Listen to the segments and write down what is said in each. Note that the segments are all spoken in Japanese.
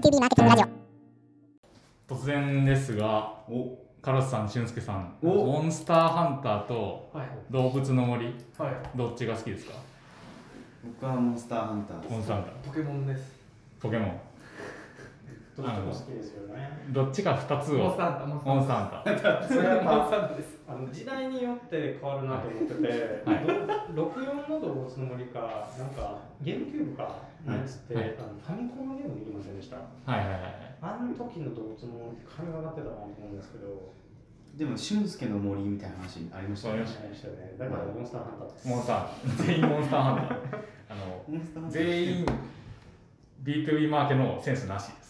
B2B マーケティングラジオ。突然ですが、カロスさん、俊介さん、モンスターハンターと動物の森、はい、どっちが好きですか？僕はモンスターハンターです。モンスターハンター。ポケモンです。ポケモン。どっちも好きですよね。どっちか2つを。モンスターハンター。モンスターハンター。それはモンスターハンターです。時代によって変わるなと思ってて、はい、64の動物の森か、なんかゲームキューブかなんつって、はい、ファミコンのゲームできませんでした。はいはいはい。あの時の動物の森、金が上がってたなと思うんですけど。でも、俊介の森みたいな話ありましたね。だからモンスターハンターです。モンスター。全員モンスターハンター。全員 B2B マーケのセンスなしです。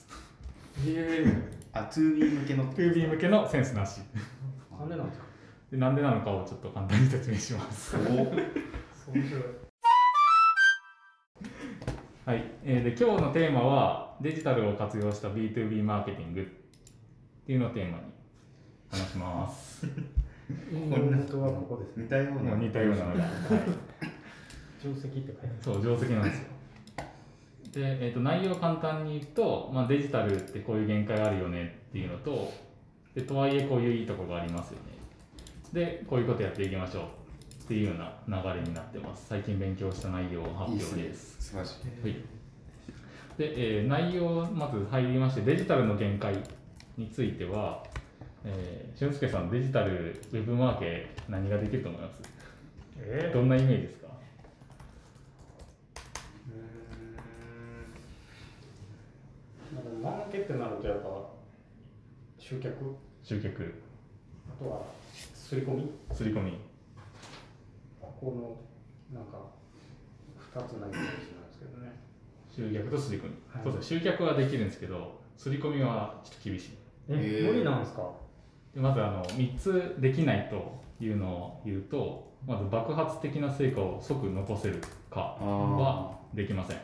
2B 向けの 2B 向けのセンスなし。なんでなんですか？なんでなのかをちょっと簡単に説明します。お面白い。はい、で今日のテーマはデジタルを活用した B2B マーケティングっていうのをテーマに話します。本当はここです。似たような。似たようなのが。はい、定石って書いてある。そう、定石なんですよ。で、内容を簡単に言うと、まあ、デジタルってこういう限界あるよねっていうのと、でとはいえこういういいところがありますよね。で、こういうことやっていきましょうっていうような流れになってます。最近勉強した内容を発表です。素晴らしい。はい。で、内容まず入りまして、デジタルの限界については、俊介さん、デジタルウェブマーケ何ができると思います？どんなイメージですか？マーケってなるとやっぱ集客、あとは刷り込み、ここのなんか2つのイメージなんですけどね。集客と刷り込み、はい、そうです。集客はできるんですけど、刷り込みはちょっと厳しい。無理なんですか？でまず3つできないというのを言うと、まず爆発的な成果を即残せるかはできません。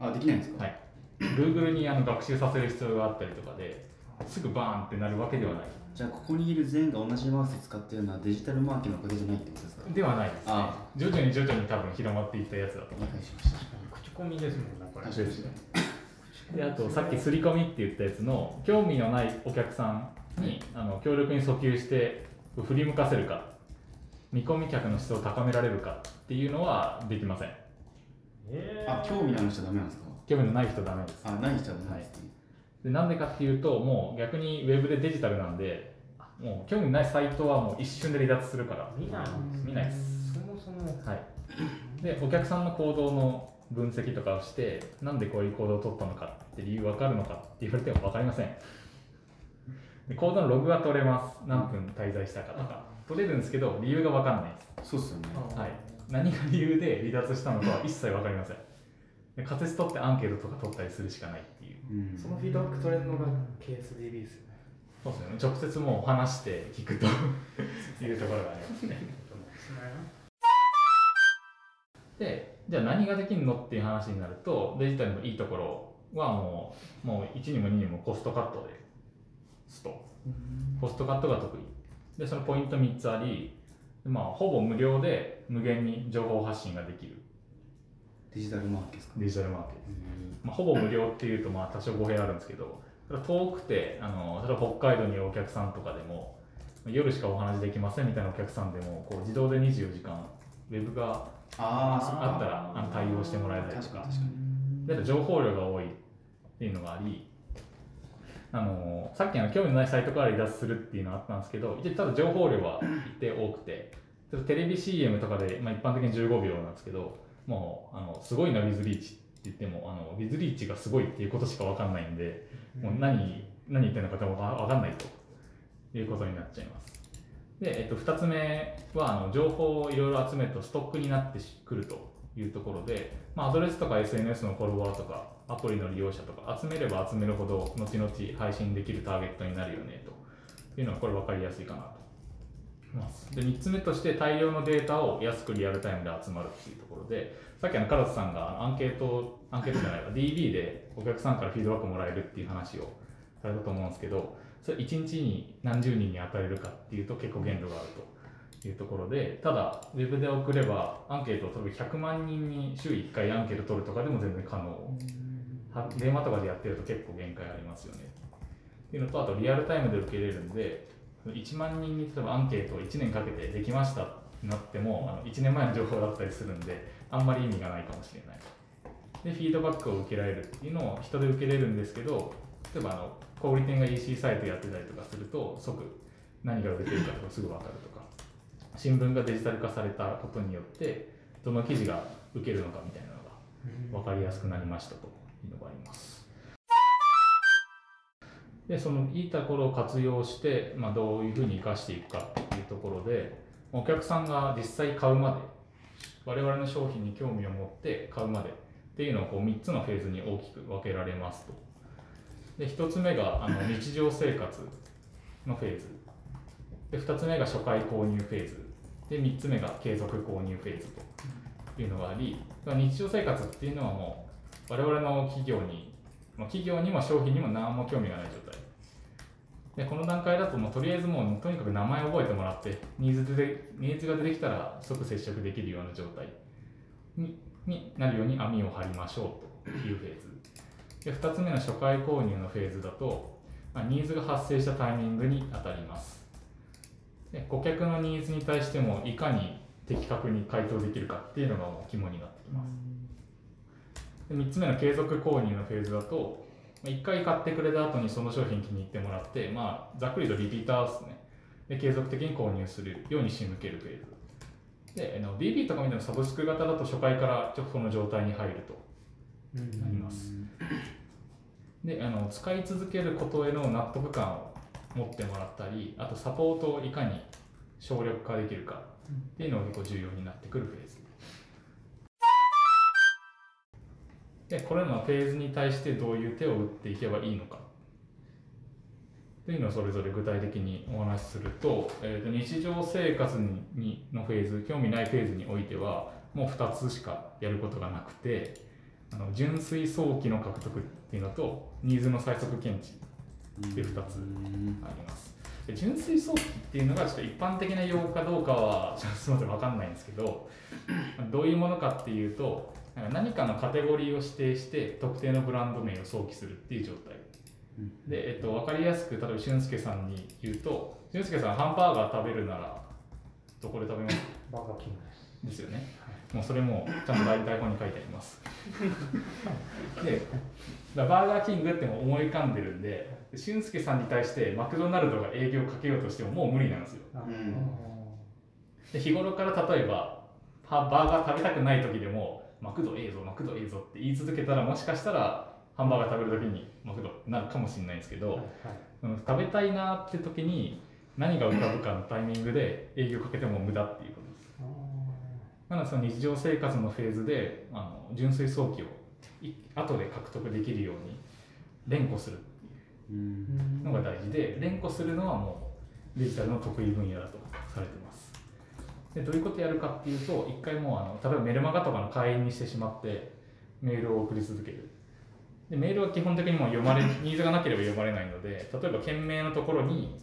あ、できないんですか？はい。Google に学習させる必要があったりとかですぐバーンってなるわけではない。じゃあここにいる全員が同じマウス使っているのはデジタルマーケのおかげじゃないってことですか？ではないですね。徐々に多分広まっていったやつだと思います。口コミですもんね、これ。そうですね。であとさっき刷り込みって言ったやつの興味のないお客さんに強力に訴求して振り向かせるか、見込み客の質を高められるかっていうのはできません。あ、興味のある人ダメなんですか？興味のない人ダメです。あ、ない人はダメですね。はい、でなんでかっていうと、もう逆にウェブでデジタルなんで、もう興味ないサイトはもう一瞬で離脱するから見ないです。そもそも。はい。でお客さんの行動の分析とかをして、なんでこういう行動を取ったのかって理由分かるのかって言われても分かりません。で行動のログは取れます。何分滞在したかとか取れるんですけど、理由が分かんないです。そうですよね。はい、何が理由で離脱したのかは一切分かりません。で仮説取ってアンケートとか取ったりするしかないっていう、そのフィードバック取れるのが KSDB ですよね。そうですよね。直接もう話して聞くというところがありますね。でじゃあ何ができるのっていう話になると、デジタルのいいところはもう1にも2にもコストカットですと。コストカットが得意で、そのポイント3つあり、まあ、ほぼ無料で無限に情報発信ができる。デジタルマーケですか？デジタルマーケです。まあ、ほぼ無料っていうとまあ多少語弊あるんですけど、遠くて例えば北海道にいるお客さんとかでも夜しかお話できませんみたいなお客さんでも、こう自動で24時間ウェブがあったら対応してもらえたりとか、で情報量が多いっていうのがあり、さっき興味のないサイトから離脱するっていうのがあったんですけど、ただ情報量は一定多くて、テレビ CM とかで、まあ、一般的に15秒なんですけど、もうすごいなウィズリーチって言ってもウィズリーチがすごいっていうことしか分かんないんで、もう何言ってるのか分かんないということになっちゃいます。で2つ目は情報をいろいろ集めるとストックになってくるというところで、まあ、アドレスとか SNS のフォロワーとかアプリの利用者とか集めれば集めるほど後々配信できるターゲットになるよねというのは、これ分かりやすいかなと思います。で3つ目として、大量のデータを安くリアルタイムで集まるというところで、さっき唐津さんがアンケートじゃないか DB でお客さんからフィードバックもらえるっていう話をされたと思うんですけど、それ1日に何十人に与えるかっていうと結構限度があるというところで、ただ Web で送ればアンケートを取る100万人に週1回アンケート取るとかでも全然可能、電話とかでやってると結構限界ありますよね。っていうのと、あとリアルタイムで受けれるんで、1万人に例えばアンケートを1年かけてできましたってなっても、1年前の情報だったりするんで、あんまり意味がないかもしれない。で、フィードバックを受けられるっていうのを人で受けれるんですけど、例えば小売店が EC サイトやってたりとかすると、即何が売れてるかとかすぐ分かるとか、新聞がデジタル化されたことによって、どの記事が受けるのかみたいなのが分かりやすくなりましたというのがあります。で、そのいいところを活用して、どういうふうに活かしていくかっていうところで、お客さんが実際買うまで、我々の商品に興味を持って買うまでっていうのを3つのフェーズに大きく分けられますと。で、1つ目が日常生活のフェーズ。で、2つ目が初回購入フェーズ。で、3つ目が継続購入フェーズというのがあり、日常生活っていうのはもう我々の企業にも商品にも何も興味がない状態で、この段階だととりあえずもうとにかく名前を覚えてもらって、ニーズが出てきたら即接触できるような状態 になるように網を張りましょうというフェーズで、2つ目の初回購入のフェーズだと、ニーズが発生したタイミングに当たります。で、顧客のニーズに対してもいかに的確に回答できるかっていうのがもう肝になってきます。で、3つ目の継続購入のフェーズだと、1回買ってくれた後にその商品気に入ってもらって、ざっくりとリピーターですね。で、継続的に購入するように仕向けるフェーズ。で、DB とかみたいなサブスク型だと初回からちょっとその状態に入るとなります。で、使い続けることへの納得感を持ってもらったり、あとサポートをいかに省力化できるかっていうのが結構重要になってくるフェーズ。で、これらのフェーズに対してどういう手を打っていけばいいのかというのをそれぞれ具体的にお話しすると、日常生活のフェーズ、興味ないフェーズにおいてはもう2つしかやることがなくて、純粋早期の獲得っていうのとニーズの最速検知って2つあります。で、純粋早期っていうのがちょっと一般的な用語かどうかはちょっとすみません分かんないんですけど、どういうものかっていうと、何かのカテゴリーを指定して特定のブランド名を想起するっていう状態で、分かりやすく例えば俊介さんに言うと、俊介さんハンバーガー食べるならどこで食べますか？バーガーキングですよね。もうそれもちゃんと台本に書いてありますで、バーガーキングっても思い浮かんでるんで、俊介さんに対してマクドナルドが営業をかけようとしてももう無理なんですよ。で、日頃から例えばバーガー食べたくない時でもマクドええぞって言い続けたら、もしかしたらハンバーガー食べるときにマクドになるかもしれないんですけど、食べたいなって時に何が浮かぶかのタイミングで営業かけても無駄っていうことです。なのでその日常生活のフェーズで純粋早期を後で獲得できるように連呼するのが大事で、連呼するのはもうデジタルの得意分野だとされてます。で、どういうことやるかっていうと、一回もう例えばメルマガとかの会員にしてしまってメールを送り続ける。で、メールは基本的にもうニーズがなければ読まれないので、例えば件名のところに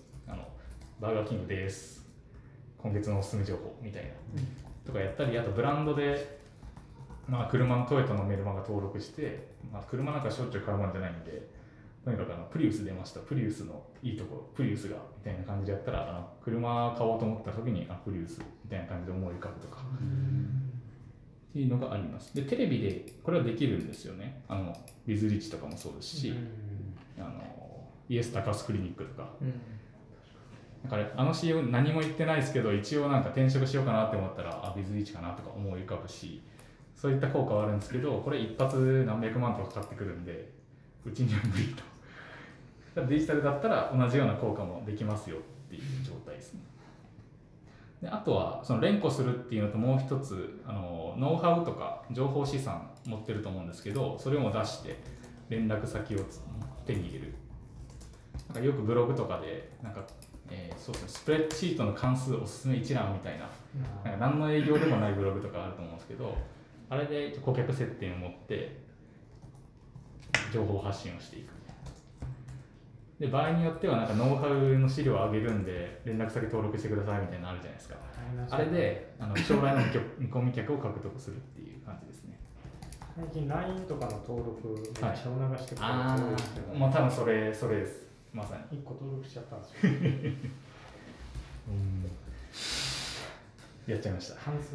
バーガーキングです今月のおすすめ情報みたいな、とかやったり、あとブランドで、車のトヨタのメルマガ登録して、車なんかしょっちゅう買うもんじゃないんで、とにかくプリウス出ました、プリウスのいいところ、プリウスがみたいな感じでやったら、車買おうと思った時にプリウスみたいな感じで思い浮かぶとかっていうのがあります。で、テレビでこれはできるんですよね。ビズリッチとかもそうですし、イエス高須クリニックとか、だからCM 何も言ってないですけど、一応なんか転職しようかなって思ったらビズリッチかなとか思い浮かぶし、そういった効果はあるんですけど、これ一発何百万とかかかってくるんで、うちには無理と。デジタルだったら同じような効果もできますよっていう状態ですね。で、あとはその連呼するっていうのと、もう一つノウハウとか情報資産持ってると思うんですけど、それも出して連絡先を手に入れる。なんかよくブログとかでスプレッドシートの関数おすすめ一覧みたいな、何の営業でもないブログとかあると思うんですけど、あれで顧客接点を持って情報発信をしていく。で、場合によってはノウハウの資料をあげるんで連絡先登録してくださいみたいなのあるじゃないですか。あれで将来の見込み客を獲得するっていう感じですね。最近 LINE とかの登録めっちゃ促してくれる、はい、もう多分それです。まさに1個登録しちゃったんですよやっちゃいました。関数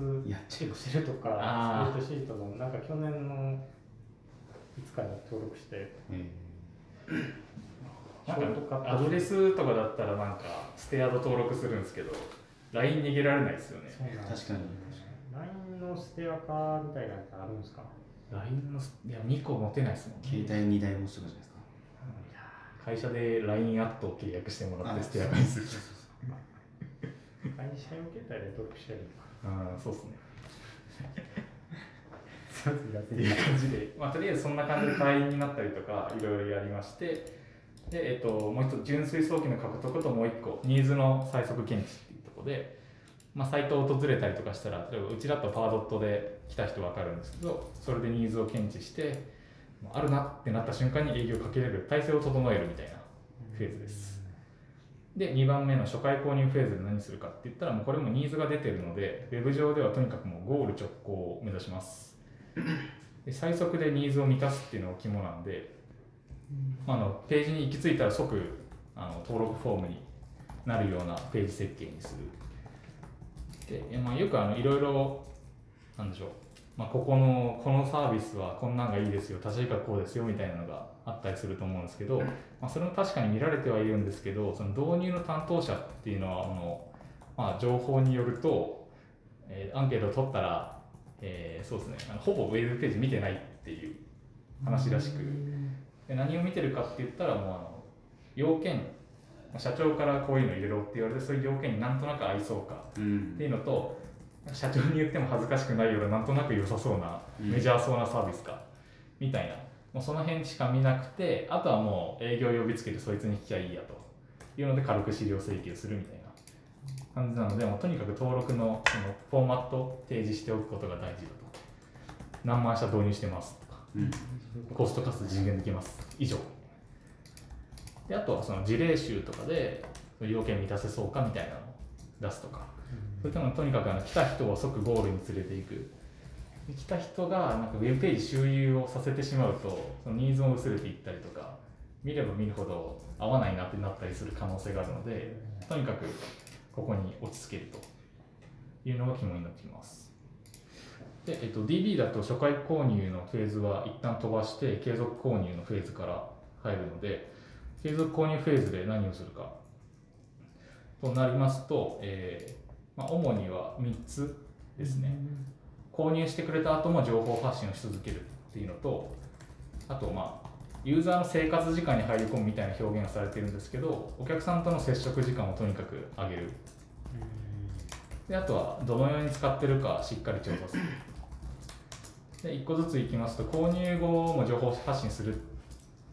チェックしてるとかスプレッドシートのなんか去年のいつかに登録して、なんかアドレスとかだったらなんかステアド登録するんですけど LINE 逃げられないですよね。確かに。LINE のステア化みたいなのってあるんですか？ LINE のいや2個持てないですもんね。携帯2台持つとかじゃないですか。会社で LINE アットを契約してもらってステア化にする。会社用携帯で登録してるのか。ああ、そうですね。っていう感じで、まあ、とりあえずそんな感じで会員になったりとかいろいろやりまして、で、もう一つ純水早期の獲得ともう一個ニーズの最速検知っていうところで、まあ、サイトを訪れたりとかしたら、例えばうちだとパワードットで来た人分かるんですけど、それでニーズを検知してあるなってなった瞬間に営業かけれる体制を整えるみたいなフェーズです。で、2番目の初回購入フェーズで何するかっていったら、もうこれもニーズが出てるので、ウェブ上ではとにかくもうゴール直行を目指します。で、最速でニーズを満たすっていうのが肝なんで、ページに行き着いたら即登録フォームになるようなページ設計にする。で、よくいろいろなんでしょう、このサービスはこんなんがいいですよ、他社以下こうですよみたいなのがあったりすると思うんですけど、それも確かに見られてはいるんですけど、その導入の担当者っていうのは情報によると、アンケートを取ったらそうですね、ほぼウェブページ見てないっていう話らしく、で、何を見てるかって言ったら、もう要件、社長からこういうの入れろって言われて、そういう要件になんとなく合いそうかっていうのと、社長に言っても恥ずかしくないようななんとなく良さそうなメジャーそうなサービスかみたいな、もうその辺しか見なくて、あとはもう営業呼びつけてそいつに聞きゃいいやというので軽く資料請求するみたいな感じなので、もうとにかく登録 そのフォーマットを提示しておくことが大事だと。何万社導入してますとか、コストカット実現できます以上で、あとはその事例集とかで要件満たせそうかみたいなのを出すとか、それともとにかく来た人を即ゴールに連れていく。来た人がなんかウェブページ周遊をさせてしまうと、そのニーズも薄れていったりとか、見れば見るほど合わないなってなったりする可能性があるので、とにかくここに落ち着けるというのが肝になってきます。で、DB だと初回購入のフェーズは一旦飛ばして継続購入のフェーズから入るので、継続購入フェーズで何をするかとなりますと、主には3つですね。購入してくれた後も情報発信をし続けるっていうのと、あとユーザーの生活時間に入り込むみたいな表現がされているんですけど、お客さんとの接触時間をとにかく上げる。で、あとはどのように使ってるかしっかり調査する。で、1個ずついきますと、購入後も情報発信するっ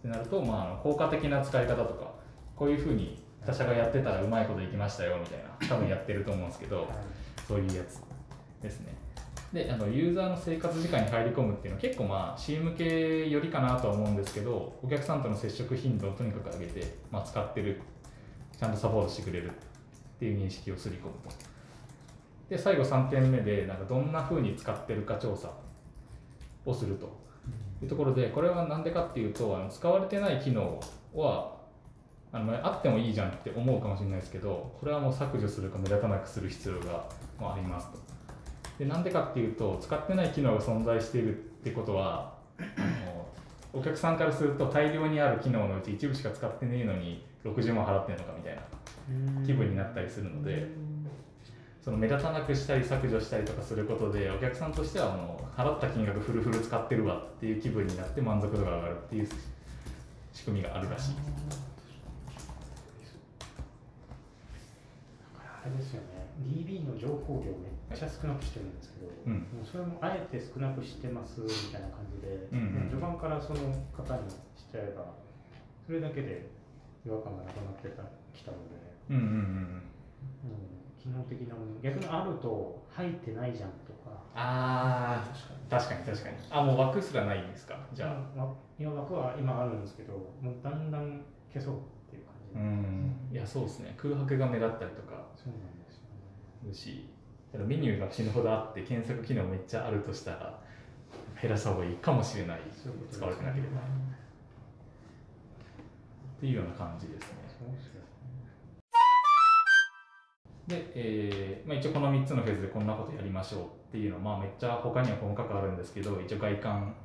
てなると、効果的な使い方とか、こういうふうに他社がやってたらうまいこといきましたよみたいな、多分やってると思うんですけど、そういうやつですね。で、ユーザーの生活時間に入り込むっていうのは結構CM 向けよりかなとは思うんですけど、お客さんとの接触頻度をとにかく上げて、使ってる、ちゃんとサポートしてくれるっていう認識をすり込むと。で、最後3点目で、どんな風に使ってるか調査をするというところで、これは何でかっていうと、使われてない機能はあってもいいじゃんって思うかもしれないですけど、これはもう削除するか目立たなくする必要がありますと。で、なんでかっていうと、使ってない機能が存在しているってことは、お客さんからすると大量にある機能のうち一部しか使ってねえのに60万払ってんのかみたいな気分になったりするので、その目立たなくしたり削除したりとかすることで、お客さんとしては払った金額フルフル使ってるわっていう気分になって満足度が上がるっていう仕組みがあるらしい。だからあれですよね、DB の情報量めっちゃ少なくしてるんですけど、もうそれもあえて少なくしてますみたいな感じで、序盤からその方にしちゃえば、それだけで違和感がなくなってきたので、機能的なもの、逆にあると入ってないじゃんとか。ああ、確かに。あ、もう枠すらないんですか、じゃあ。いや、枠は今あるんですけど、もうだんだん消そうっていう感じ。いや、そうですね、空白が目立ったりとか。そうなんですよね。メニューが死ぬほどあって検索機能めっちゃあるとしたら減らした方がいいかもしれない、使われてなければっていうような感じですね。で、一応この3つのフェーズでこんなことやりましょうっていうのは、めっちゃ他には細かくあるんですけど、一応外観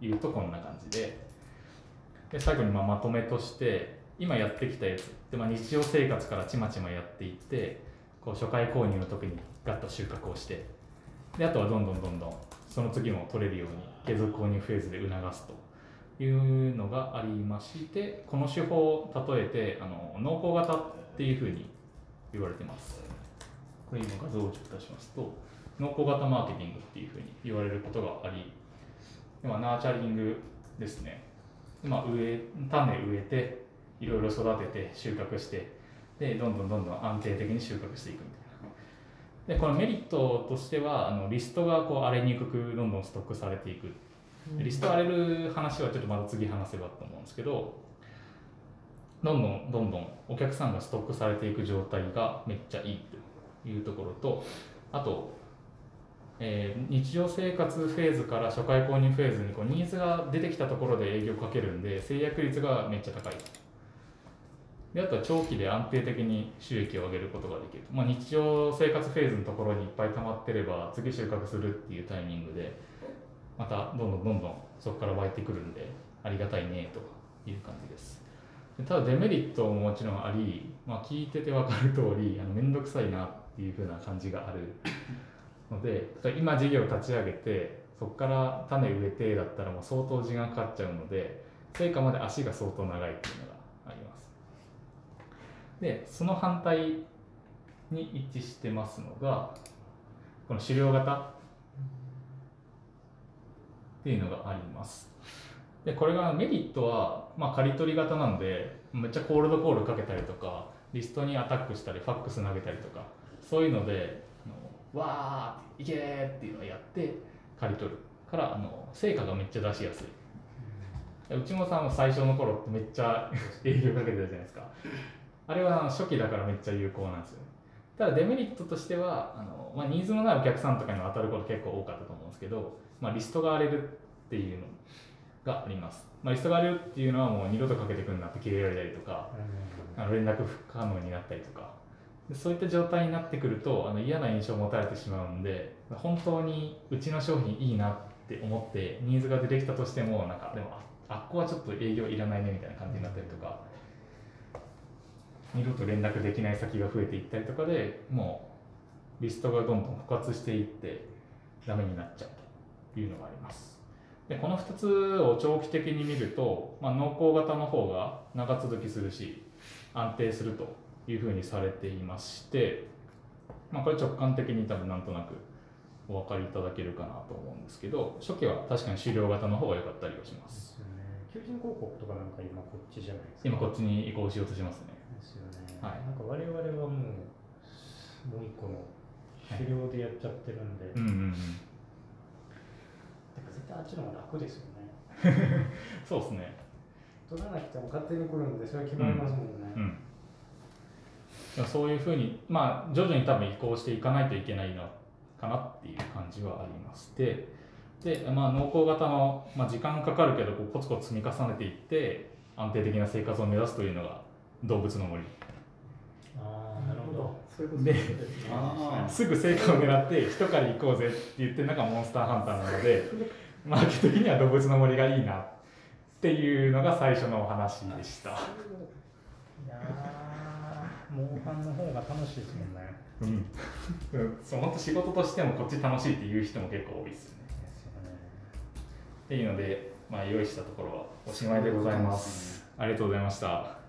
言うとこんな感じで、で最後にまとめとして、今やってきたやつって日常生活からちまちまやっていって、こう初回購入の時にガッと収穫をして、であとはどんどんその次も取れるように継続購入フェーズで促すというのがありまして、この手法を例えて農耕型っていうふうに言われてます。これ今画像をちょっと出しますと、農耕型マーケティングっていうふうに言われることがあり、今ナーチャリングですね。今種植えていろいろ育てて収穫して、でどんどん安定的に収穫していくみたいな。でこのメリットとしては、リストがこう荒れにくくどんストックされていく。リスト荒れる話はちょっとまた次話せばと思うんですけど、どんどんお客さんがストックされていく状態がめっちゃいいというところと、あと、日常生活フェーズから初回購入フェーズにこうニーズが出てきたところで営業をかけるんで、制約率がめっちゃ高い。であとは長期で安定的に収益を上げることができる。日常生活フェーズのところにいっぱい溜まってれば、次収穫するっていうタイミングでまたどんどんそこから湧いてくるんで、ありがたいねという感じです。ただデメリットももちろんあり、聞いてて分かる通りめんどくさいなっていう風な感じがあるので、今事業立ち上げてそこから種植えてだったらもう相当時間かかっちゃうので、成果まで足が相当長いっていうのがあります。でその反対に一致してますのが、この狩猟型っていうのがあります。でこれがメリットは、刈り取り型なので、めっちゃコールドコールかけたりとか、リストにアタックしたり、ファックス投げたりとか、そういうのでわーいけーっていうのをやって刈り取るから成果がめっちゃ出しやすい。うちもさんも最初の頃ってめっちゃ営業かけてたじゃないですか。あれは初期だからめっちゃ有効なんですよね。ただデメリットとしてはニーズのないお客さんとかに当たること結構多かったと思うんですけど、リストが荒れるっていうのがあります。リストが荒れるっていうのはもう二度とかけてくるなって切れられたりとか、連絡不可能になったりとか、そういった状態になってくると嫌な印象を持たれてしまうんで、本当にうちの商品いいなって思ってニーズが出てきたとしても、でもあっこはちょっと営業いらないねみたいな感じになったりとか、二度と連絡できない先が増えていったりとかで、もうリストがどん枯渇していってダメになっちゃうというのがあります。でこの2つを長期的に見ると、農耕型の方が長続きするし安定するというふうにされていまして、これ直感的に多分なんとなくお分かりいただけるかなと思うんですけど、初期は確かに狩猟型の方が良かったりはします。ですよね。求人広告とか今こっちじゃないですか。今こっちに移行しようとしますね。ですよね。はい。我々はもう一個の狩猟でやっちゃってるんで。絶対あっちの方が楽ですよね。そうですね。取らなくても勝手に来るんで、それは決まりますもんね。そういうふうに、徐々に多分移行していかないといけないのかなっていう感じはありまして、で、農耕型の、時間かかるけどコツコツ積み重ねていって安定的な生活を目指すというのが動物の森。ああ、なるほど。そういうことですね。すぐ成果を狙って一狩り行こうぜって言ってモンスターハンターなのでマーケット的には動物の森がいいなっていうのが最初のお話でした。後半の方が楽しいですもんね。本当仕事としてもこっち楽しいっていう人も結構多いですよね。っていうので、用意したところはおしまいでございます。ありがとうございました。